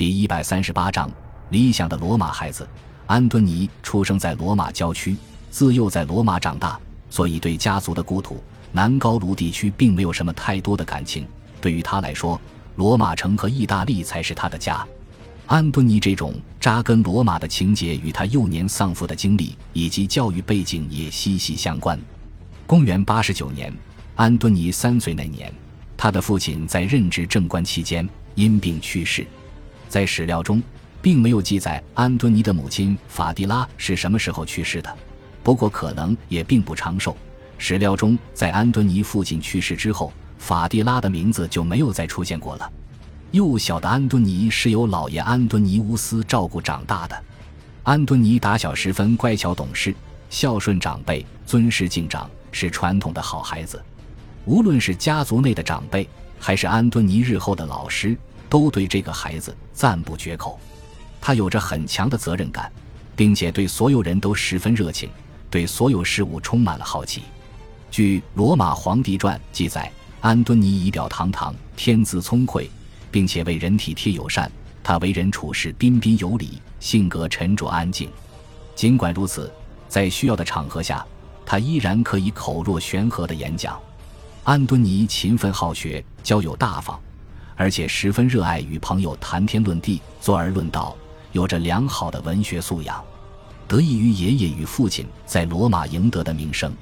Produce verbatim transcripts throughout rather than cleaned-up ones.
第一百三十八章，理想的罗马孩子。安敦尼出生在罗马郊区，自幼在罗马长大，所以对家族的故土南高卢地区并没有什么太多的感情。对于他来说，罗马城和意大利才是他的家。安敦尼这种扎根罗马的情节与他幼年丧父的经历以及教育背景也息息相关。公元八十九年，安敦尼三岁那年，他的父亲在任职政官期间因病去世。在史料中并没有记载安敦尼的母亲法蒂拉是什么时候去世的，不过可能也并不长寿。史料中在安敦尼父亲去世之后，法蒂拉的名字就没有再出现过了。幼小的安敦尼是由老爷安敦尼乌斯照顾长大的。安敦尼打小十分乖巧懂事，孝顺长辈，尊师敬长，是传统的好孩子。无论是家族内的长辈，还是安敦尼日后的老师，都对这个孩子赞不绝口。他有着很强的责任感，并且对所有人都十分热情，对所有事物充满了好奇。据《罗马皇帝传》记载，安敦尼仪表堂堂，天资聪慧，并且为人体贴友善。他为人处事彬彬有礼，性格沉着安静。尽管如此，在需要的场合下，他依然可以口若悬河的演讲。安敦尼勤奋好学，交友大方，而且十分热爱与朋友谈天论地，坐而论道，有着良好的文学素养，得益于爷爷与父亲在罗马赢得的名声。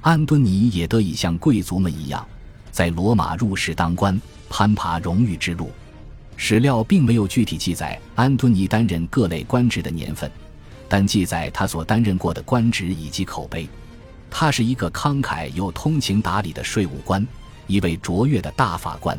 安敦尼也得以像贵族们一样，在罗马入仕当官，攀爬荣誉之路。史料并没有具体记载安敦尼担任各类官职的年份，但记载他所担任过的官职以及口碑。他是一个慷慨又通情达理的税务官，一位卓越的大法官。